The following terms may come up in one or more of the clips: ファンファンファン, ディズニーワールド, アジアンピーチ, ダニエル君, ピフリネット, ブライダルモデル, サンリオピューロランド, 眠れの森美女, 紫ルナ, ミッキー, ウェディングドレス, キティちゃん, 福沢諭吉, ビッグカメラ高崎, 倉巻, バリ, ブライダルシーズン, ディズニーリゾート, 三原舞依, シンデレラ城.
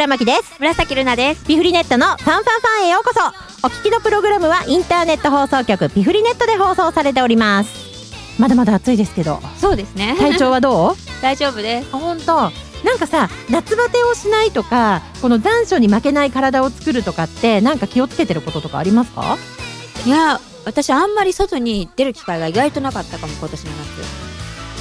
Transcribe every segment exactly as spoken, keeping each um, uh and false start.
倉巻です。紫ルナです。ピフリネットのファンファンファンへようこそ。お聞きのプログラムはインターネット放送局ピフリネットで放送されております。まだまだ暑いですけど。そうですね。体調はどう？大丈夫です。本当なんかさ、夏バテをしないとか、この残暑に負けない体を作るとかってなんか気をつけてることとかありますか？いや、私あんまり外に出る機会が意外となかったかも、今年の夏。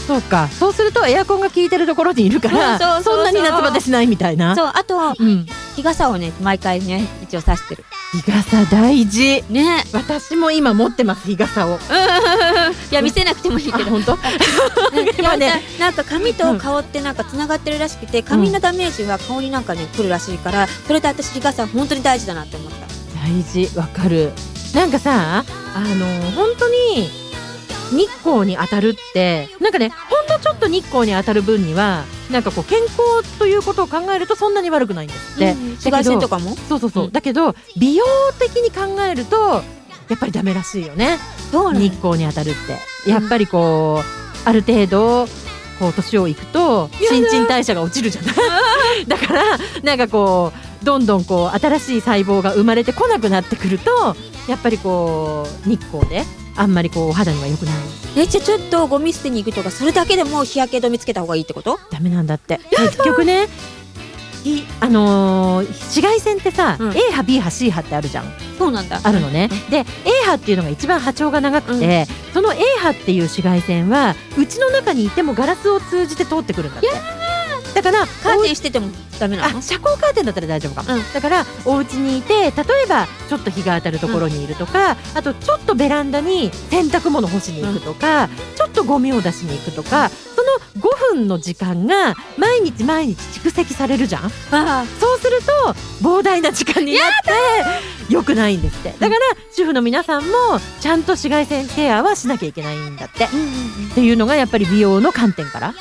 そうか。そうするとエアコンが効いてるところにいるから、うん、そうそうそう、そんなに夏バテしないみたいな。そう、あとは、うん、日傘をね、毎回ね、一応差してる。日傘大事ね。私も今持ってます、日傘を。いや見せなくてもいいけど。本当？今ね、なんか髪と顔ってなんかつながってるらしくて、髪のダメージは顔になんかね来るらしいから、それで私日傘本当に大事だなって思った。大事、わかる。なんかさ、あのー、本当に日光に当たるってなんかね、ほんとちょっと日光に当たる分にはなんかこう健康ということを考えるとそんなに悪くないんですって、うん、紫外線とかも。そうそうそう、うん、だけど美容的に考えるとやっぱりダメらしいよね。そうね、日光に当たるってやっぱりこう、うん、ある程度こう年をいくと新陳代謝が落ちるじゃない。だからなんかこうどんどんこう新しい細胞が生まれてこなくなってくるとやっぱりこう日光であんまりこうお肌には良くない。え、じゃあちょっとゴミ捨てに行くとか、それだけでも日焼け止めつけた方がいいってこと？ダメなんだって。結局ね、あのー、紫外線ってさ、うん、A 波 B 波 C 波ってあるじゃん。そうなんだ。あるのね、うん、で A 波っていうのが一番波長が長くて、うん、その A 波っていう紫外線はうちの中にいてもガラスを通じて通ってくるんだって。だからカーテンしててもダメなの？あ、遮光カーテンだったら大丈夫かも、うん、だからお家にいて、例えばちょっと日が当たるところにいるとか、うん、あとちょっとベランダに洗濯物干しに行くとか、うん、ちょっとゴミを出しに行くとか、うん、そのごふんの時間が毎日毎日蓄積されるじゃん。あ、そうすると膨大な時間になって良くないんですって。だから主婦の皆さんもちゃんと紫外線ケアはしなきゃいけないんだって、うんうんうん、っていうのがやっぱり美容の観点から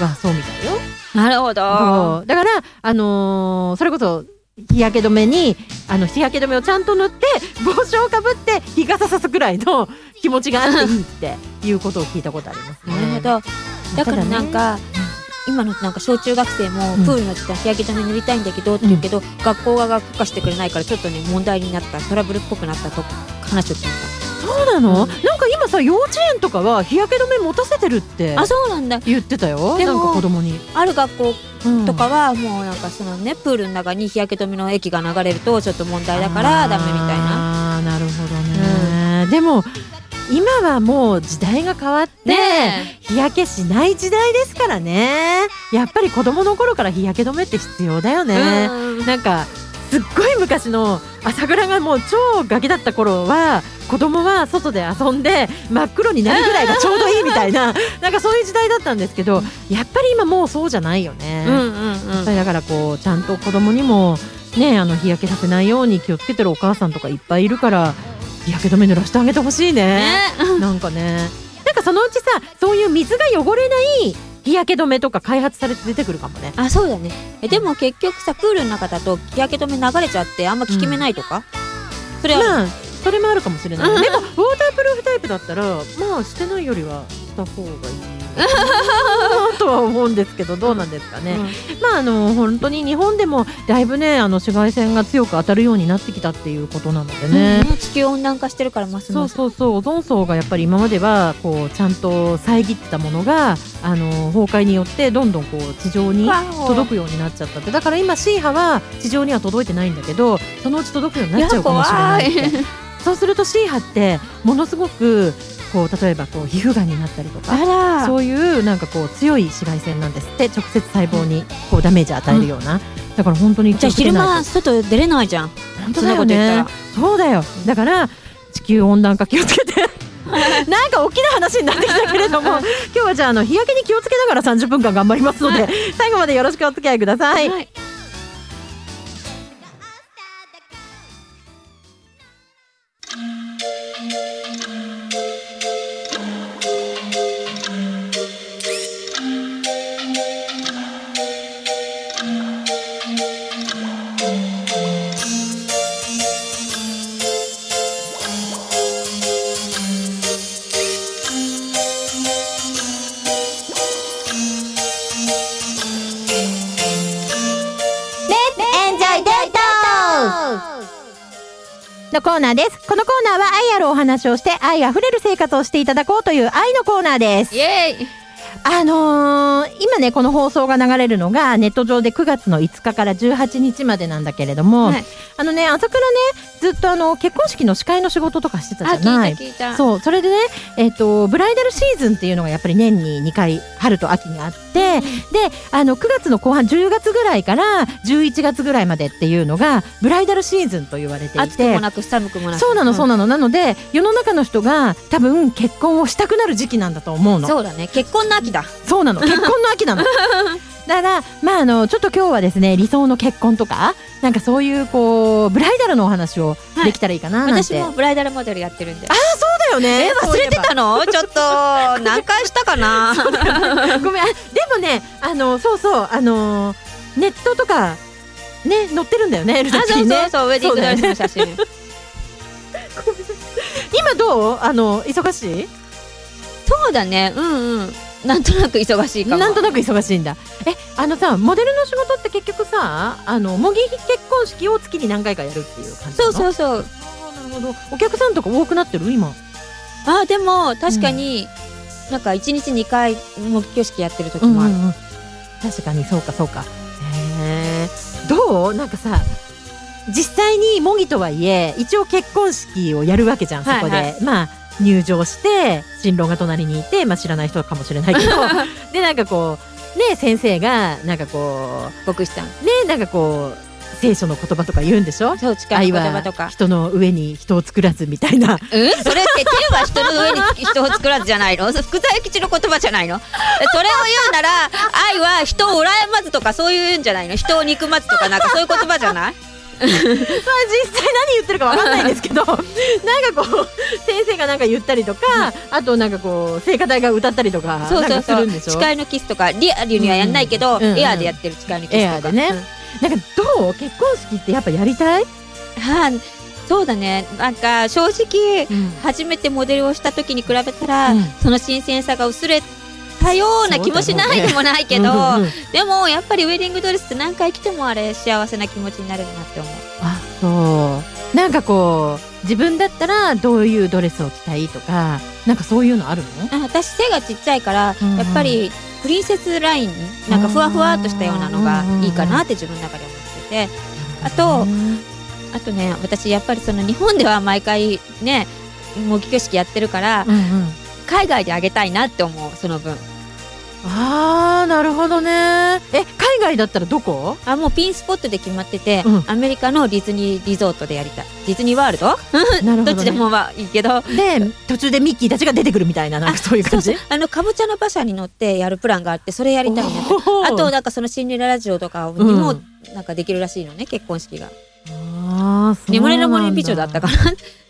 はそうみたいよ。なるほど。だから、あのー、それこそ日焼け止めにあの日焼け止めをちゃんと塗って帽子をかぶって日傘さすくらいの気持ちがあっていいっていうことを聞いたことあります、ね、なるほど。だからなんか、今のなんか小中学生もプールの時は日焼け止め塗りたいんだけどって言うけど、うん、学校側が許可してくれないからちょっとね問題になった、トラブルっぽくなったと話を聞いた。そうなの、うん、なんか今さ幼稚園とかは日焼け止め持たせてるって。あ、そうなんだ。言ってたよ。でもなんか子供にある学校とかはもうなんかそのね、プールの中に日焼け止めの液が流れるとちょっと問題だからダメみたいな。あ、なるほどね、うん、でも今はもう時代が変わって、ね、日焼けしない時代ですからね。やっぱり子供の頃から日焼け止めって必要だよね、うん、なんかすっごい昔の朝倉がもう超ガキだった頃は子供は外で遊んで真っ黒になるぐらいがちょうどいいみたいななんかそういう時代だったんですけど、やっぱり今もうそうじゃないよね、うんうんうん、やっぱりだからこうちゃんと子供にも、ね、あの日焼けさせないように気をつけてるお母さんとかいっぱいいるから日焼け止め塗らしてあげてほしい ね, ねなんかね、なんかそのうちさ、そういう水が汚れない日焼け止めとか開発されて出てくるかもね。あ、そうだね。え、でも結局さ、プールの中だと日焼け止め流れちゃってあんま効き目ないとか、うん、それは、まあ、それもあるかもしれない、うん、でもウォータープルーフタイプだったらまあしてないよりはした方がいいとは思うんですけど、どうなんですかね、うんうん、まああの本当に日本でもだいぶね、あの紫外線が強く当たるようになってきたっていうことなのでね、うん、地球温暖化してるからますます。そうそうそう、オゾン層がやっぱり今まではこうちゃんと遮ってたものがあの崩壊によってどんどんこう地上に届くようになっちゃったって。だから今 C 波は地上には届いてないんだけどそのうち届くようになっちゃうかもしれないって。そうすると C 波ってものすごくこう例えばこう皮膚がんになったりとか、そういうなんかこう強い紫外線なんですって。直接細胞にこうダメージ与えるような、うん、だから本当に。じゃあ昼間外出れないじゃん。本当だよね。そうだよ。だから地球温暖化気をつけてなんか大きな話になってきたけれども今日はじゃあ、あの日焼けに気をつけながらさんじゅっぷんかん頑張りますので、はい、最後までよろしくお付き合いください、はい。のコーナーです。このコーナーは愛あるお話をして愛あふれる生活をしていただこうという愛のコーナーです。イエーイ。あのー、今ねこの放送が流れるのがネット上でくがつのいつかからじゅうはちにちまでなんだけれども、はい、あのね朝倉ねずっとあの結婚式の司会の仕事とかしてたじゃない。あ、聞いた聞いた。そう、それでね、えーと、ブライダルシーズンっていうのがやっぱり年ににかい春と秋にあって、うん、であのくがつの後半じゅうがつぐらいからじゅういちがつぐらいまでっていうのがブライダルシーズンと言われていて、暑くもなく寒くもなく。そうなのそうなの、うん、なので世の中の人が多分結婚をしたくなる時期なんだと思うの。そうだね、結婚の秋。そうなの、結婚の秋なの。だから、まあ、あのちょっと今日はですね理想の結婚とかなんかそういうこうブライダルのお話をできたらいいかななんて、はい、私もブライダルモデルやってるんで。ああそうだよね、忘れてたのちょっと何回したかなごめん。でもねあのそうそうあのネットとかね載ってるんだよね。あ、そうそうそう、ウェディングドレスの写真今どう、あの忙しい？そうだね、うんうん、なんとなく忙しいかも。なんとなく忙しいんだ。え、あのさ、モデルの仕事って結局さ、あの模擬結婚式を月に何回かやるっていう感じなの？そうそうそう。あ、なるほど。お客さんとか多くなってる今？あ、でも確かに、うん、なんかいちにちにかい模擬式やってる時もある、うんうんうん、確かにそうかそうか。へー、どう？なんかさ実際に模擬とはいえ一応結婚式をやるわけじゃん、そこで、はいはい、まあ入場して新郎が隣にいて、まあ、知らない人かもしれないけどでなんかこう、ね、先生がなんかこう牧師さん、ね、なんかこう聖書の言葉とか言うんでしょ。そう、誓いの言葉とか。愛は人の上に人を作らずみたいな、うん、それって天は人の上に人を作らずじゃないの福沢諭吉の言葉じゃないの。それを言うなら愛は人を羨まずとかそういうんじゃないの、人を憎まずとかなんかそういう言葉じゃないまあ実際何言ってるか分かんないんですけどなんかこう先生がなんか言ったりとか、うん、あとなんかこう聖歌隊が歌ったりとか、そうそうそう、なんかするんでしょ。誓いのキスとかリアルにはやんないけど、うんうん、エアーでやってる誓いのキスとかエアーでね、うん、なんかどう？結婚式ってやっぱやりたい？はあ、そうだね。なんか正直、うん、初めてモデルをした時に比べたら、うん、その新鮮さが薄れたような気もしないでもないけど、うんうん、でもやっぱりウェディングドレスって何回着てもあれ幸せな気持ちになれるなって思う。あ、そう。なんかこう自分だったらどういうドレスを着たいとかなんかそういうのあるの？あ、私背がちっちゃいから、うん、やっぱりプリンセスラインなんかふわふわっとしたようなのがいいかなって自分の中で思ってて、あとあとね私やっぱりその日本では毎回ね模擬挙式やってるから、うんうん、海外であげたいなって思う、その分。あー、なるほどね。え、海外だったらどこ？あ、もうピンスポットで決まってて、うん、アメリカのディズニーリゾートでやりたい。ディズニーワールドなるほど、ね、どっちでもまあいいけど、で途中でミッキーたちが出てくるみたいな、なんかそういう感じ。そうそう、あのかぼちゃの馬車に乗ってやるプランがあって、それやりたいな。あとなんかそのシンデレラ城とかにもなんかできるらしいのね、うん、結婚式が。あ、そうなんだ。眠れの森美女だったかな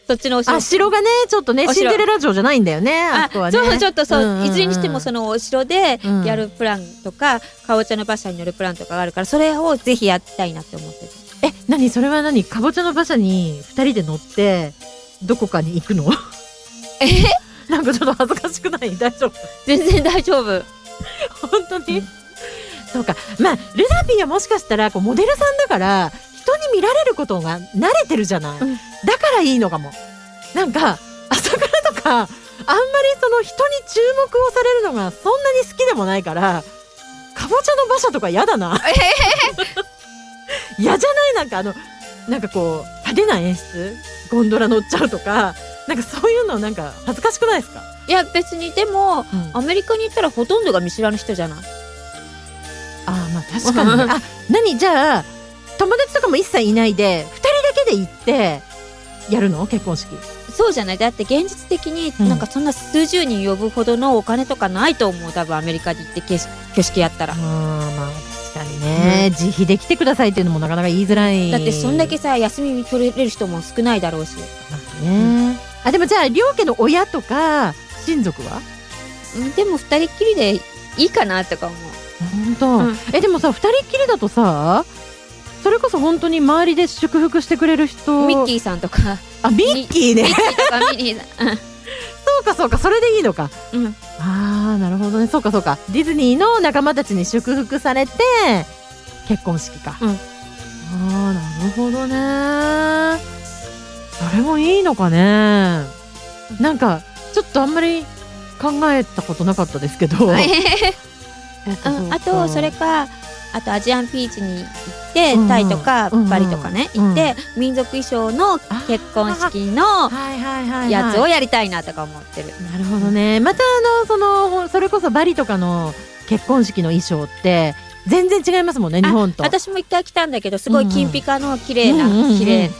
そっちのお城。あ、城がねちょっとねシンデレラ城じゃないんだよね、あそこはね。そう、ちょっとそう、うんうんうん、いずれにしてもそのお城でやるプランとか、うん、かぼちゃの馬車に乗るプランとかがあるから、それをぜひやりたいなって思ってる。え、何それは何？かぼちゃの馬車にふたりで乗ってどこかに行くの？えなんかちょっと恥ずかしくない？大丈夫？全然大丈夫本当に、うん、そうか。まあルナピーはもしかしたらこうモデルさんだから人に見られることが慣れてるじゃない、うん、だからいいのかも。なんか朝倉とかあんまりその人に注目をされるのがそんなに好きでもないから、かぼちゃの馬車とかやだな、えー、やじゃない。なんかあのなんかこう派手な演出、ゴンドラ乗っちゃうとかなんかそういうのなんか恥ずかしくないですか？いや別に、でも、うん、アメリカに行ったらほとんどが見知らぬ人じゃない。あ、まあ確かにねあ、何じゃあ友達とかも一切いないでふたりだけで行ってやるの結婚式？そうじゃない。だって現実的になんかそんな数十人呼ぶほどのお金とかないと思う、多分アメリカに行って挙式やったら。あ、まあ確かにね、うん、自費で来てくださいっていうのもなかなか言いづらい。だってそんだけさ休み取れる人も少ないだろうし、まあね、うん、あ、でもじゃあ両家の親とか親族は？でもふたりっきりでいいかなとか思う。本当、うん、え、でもさふたりっきりだとさ、それこそ本当に周りで祝福してくれる人、ミッキーさんとか。あ、ミッキーね、ミッキーとかミリーさんそうかそうか、それでいいのか、うん、あーなるほどね、そうかそうか。ディズニーの仲間たちに祝福されて結婚式か、うん、あーなるほどね。それもいいのかね。なんかちょっとあんまり考えたことなかったですけどあとそれかあとアジアンピーチに行って、うん、タイとかバリとかね、うん、行って、うん、民族衣装の結婚式のやつをやりたいなとか思ってる。なるほどね。またあの そのそれこそバリとかの結婚式の衣装って全然違いますもんね、日本と。私も一回来たんだけどすごい金ピカの綺麗な、うんうん、綺麗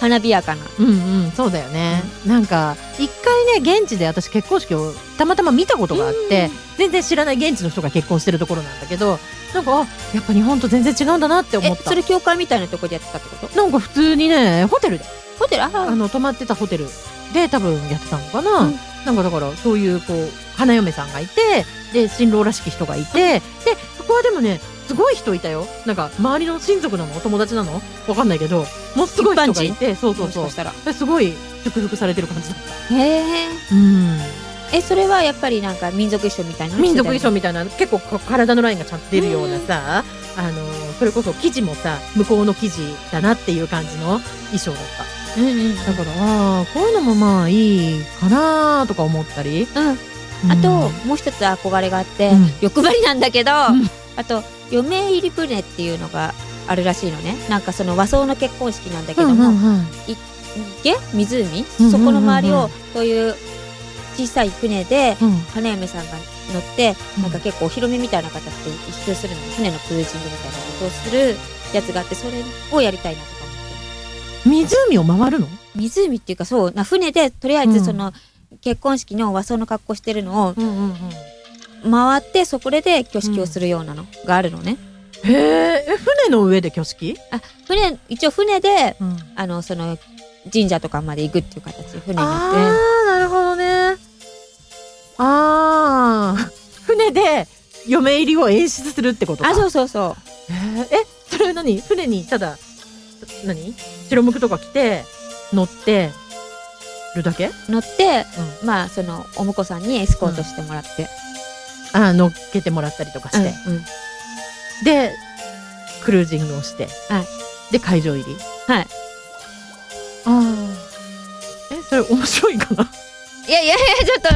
花びやかな、うんうん、そうだよね、うん、なんか一回ね現地で私結婚式をたまたま見たことがあって、うん、全然知らない現地の人が結婚してるところなんだけど、なんかあやっぱ日本と全然違うんだなって思った。えそれ教会みたいなとこでやってたってこと？なんか普通にねホテルでホテルああの泊まってたホテルで多分やってたのかな、うん、なんかだからそういうこう花嫁さんがいてで新郎らしき人がいて、うん、でそこはでもねすごい人いたよ。なんか周りの親族なのお友達なのわかんないけどもうすごい人がいて、そうそうそうすごい祝福されてる感じだった。へー、うん、えそれはやっぱりなんか民族衣装みたいな民族衣装みたいな結構体のラインがちゃんと出るようなさ、あのそれこそ生地もさ向こうの生地だなっていう感じの衣装だった、うんうん、だからあこういうのもまあいいかなとか思ったり、うん、あと、うん、もう一つ憧れがあって、うん、欲張りなんだけど、うん、あと嫁入り船っていうのがあるらしいのね。なんかその和装の結婚式なんだけども、うんうんうん、池湖、うんうんうん、そこの周りをそういう小さい船で花嫁さんが乗って、うん、なんか結構お披露目みたいな形で一周するの、船のクルージングみたいなことをするやつがあって、それをやりたいなとか思って。湖を回るの？湖っていうかそうな船でとりあえずその結婚式の和装の格好してるのを、うんうんうん、回ってそこで挙式をするようなのがあるのね、うん、へえ、船の上で挙式？あ、船一応船で、うん、あのその神社とかまで行くっていう形で船に乗って。ああ、なるほどね。ああ、船で嫁入りを演出するってことか。あ、そうそうそう。え、それは何？船にただ何？白むくとか着て乗ってるだけ？乗って、うん、まあそのお婿さんにエスコートしてもらって。うん、あ乗っけてもらったりとかして、うんうん、でクルージングをして、はい、で会場入り、はい、あえそれ面白いかな。いやいやいやちょっと、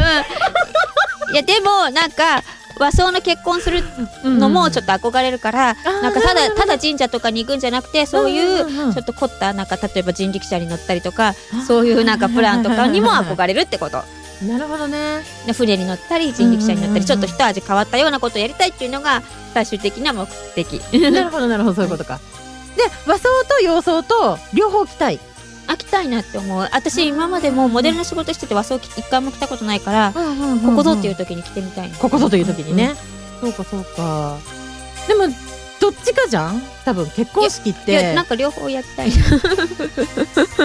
うん、いやでもなんか和装の結婚するのもちょっと憧れるから、うん、なんかただただ神社とかに行くんじゃなくてそういうちょっと凝ったなんか例えば人力車に乗ったりとかそういうなんかプランとかにも憧れるってこと。なるほどね。船に乗ったり人力車に乗ったりちょっと一味変わったようなことをやりたいっていうのが最終的な目的なるほどなるほど、そういうことか。で和装と洋装と両方着たい。あ、着たいなって思う。私今までもモデルの仕事してて和装一回も着たことないから、うんうんうんうん、ここぞっていう時に着てみたいな。ここぞという時にね、うんうん、そうかそうか。でもどっちかじゃん多分結婚式って。いやいやなんか両方やりたいな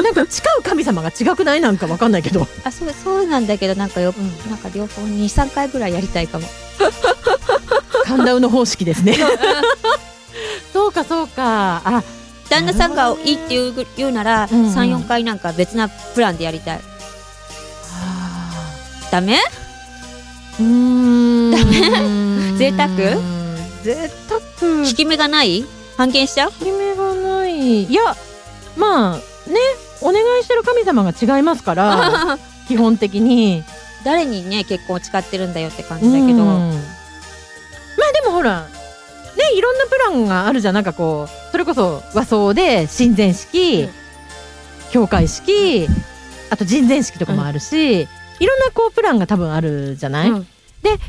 なんか誓う神様が違くない？なんかわかんないけどあ そ, うそうなんだけどなんかよ、うん、なんか両方 に,さん 回ぐらいやりたいかも神田うの方式ですねそうかそうか。あ、旦那さんがいいっていう言うなら、うんうん、さん,よん 回なんか別なプランでやりたい。ダメ？うーんダメ贅沢贅沢。引き目がない？半減しちゃう？引き目がない。いや、まあね、お願いしてる神様が違いますから基本的に誰にね結婚を誓ってるんだよって感じだけど、まあでもほら、ね、いろんなプランがあるじゃん。なんかこうそれこそ和装で神前式、うん、教会式、あと人前式とかもあるし、うん、いろんなこうプランが多分あるじゃない？うん、で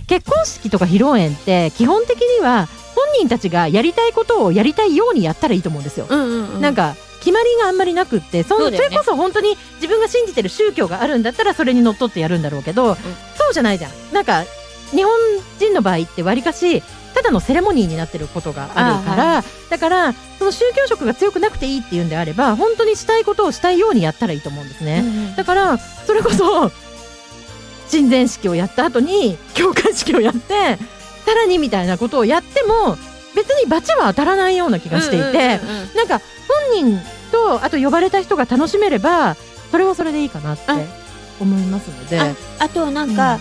結婚式とか披露宴って基本的には本人たちがやりたいことをやりたいようにやったらいいと思うんですよ、うんうんうん、なんか決まりがあんまりなくってその、ね、それこそ本当に自分が信じてる宗教があるんだったらそれにのっとってやるんだろうけど、うん、そうじゃないじゃん。なんか日本人の場合ってわりかしただのセレモニーになってることがあるから、はい、だからその宗教色が強くなくていいっていうんであれば本当にしたいことをしたいようにやったらいいと思うんですね、うんうん、だからそれこそ神前式をやった後に教会式をやってさらにみたいなことをやっても別に罰は当たらないような気がしていて、うんうんうんうん、なんか本人とあと呼ばれた人が楽しめればそれはそれでいいかなって思いますので。 あ, あとなんか、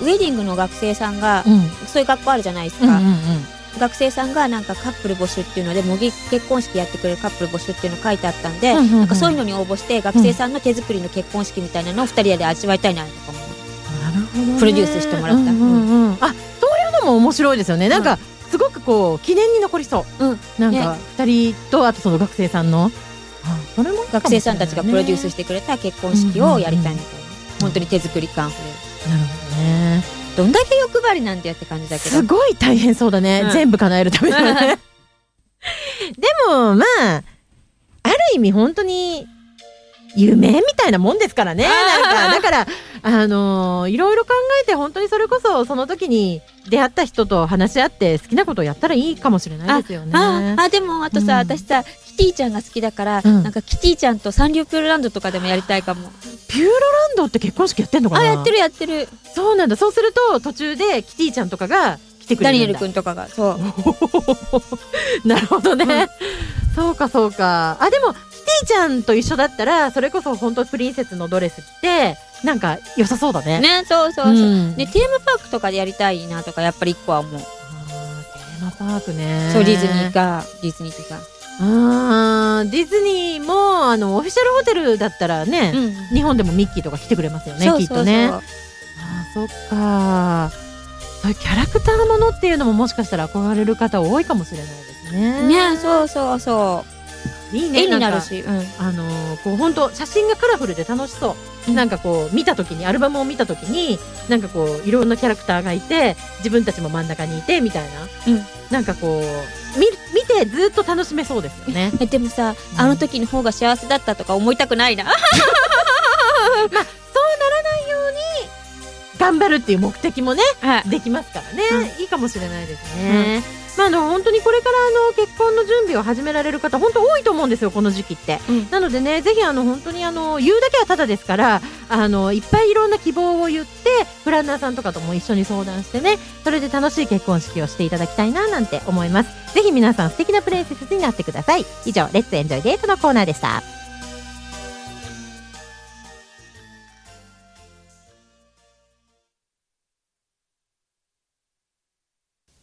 うん、ウェディングの学生さんが、うん、そういう学校あるじゃないですか、うんうんうん、学生さんがなんかカップル募集っていうので模擬結婚式やってくれるカップル募集っていうの書いてあったんで、うんうんうん、なんかそういうのに応募して学生さんの手作りの結婚式みたいなのをふたりで味わいたいなとかも、なるほどね、プロデュースしてもらった、うんうんうんうん、あ、そういうのも面白いですよね。なんかすごくこう記念に残りそう、うん、なんかふたりとあとその学生さんの、あ、それもいいかもしれないね、学生さんたちがプロデュースしてくれた結婚式をやりたいみたいな、うんうんうん、本当に手作り感あふれる。なるほどね。どんだけ欲張りなんだよって感じだけど、すごい大変そうだね、うん、全部叶えるためにねでもまあある意味本当に夢みたいなもんですからね。なんかだからあのー、いろいろ考えて本当にそれこそその時に出会った人と話し合って好きなことをやったらいいかもしれないですよね。あああでもあとさ、うん、私さキティちゃんが好きだから、うん、なんかキティちゃんとサンリオピューロランドとかでもやりたいかも。ピューロランドって結婚式やってんのかな。あ、やってるやってる。そうなんだ。そうすると途中でキティちゃんとかが来てくれるんだ。ダニエル君とかがそうなるほどね、うん、そうかそうか。あでもキティちゃんと一緒だったらそれこそ本当プリンセスのドレスってなんか良さそうだね。ね、そうそうそう、うん、でテーマパークとかでやりたいなとかやっぱり一個は思う。あテーマパークね。そうディズニーかディズニーってさあーディズニーもあのオフィシャルホテルだったらね、うん、日本でもミッキーとか来てくれますよね。そうそうそうきっとね。あそっか。そういうキャラクターものっていうのももしかしたら憧れる方多いかもしれないですね。ねそうそうそういいね。絵になるし、うん、あのー、こう本当写真がカラフルで楽しそう、うん、なんかこう見た時にアルバムを見た時になんかこういろんなキャラクターがいて自分たちも真ん中にいてみたいな、うん、なんかこう見, 見てずっと楽しめそうですよね。でもさ、うん、あの時の方が幸せだったとか思いたくないなまあそうならないように頑張るっていう目的もね、はい、できますからね、うん、いいかもしれないですね、うん、まあ、あの本当にこれからあの結婚の準備を始められる方本当多いと思うんですよこの時期って、うん、なのでねぜひあの本当にあの言うだけはただですからあのいっぱいいろんな希望を言ってプランナーさんとかとも一緒に相談してねそれで楽しい結婚式をしていただきたいななんて思います。ぜひ皆さん素敵なプリンセスになってください。以上レッツエンジョイデートのコーナーでした。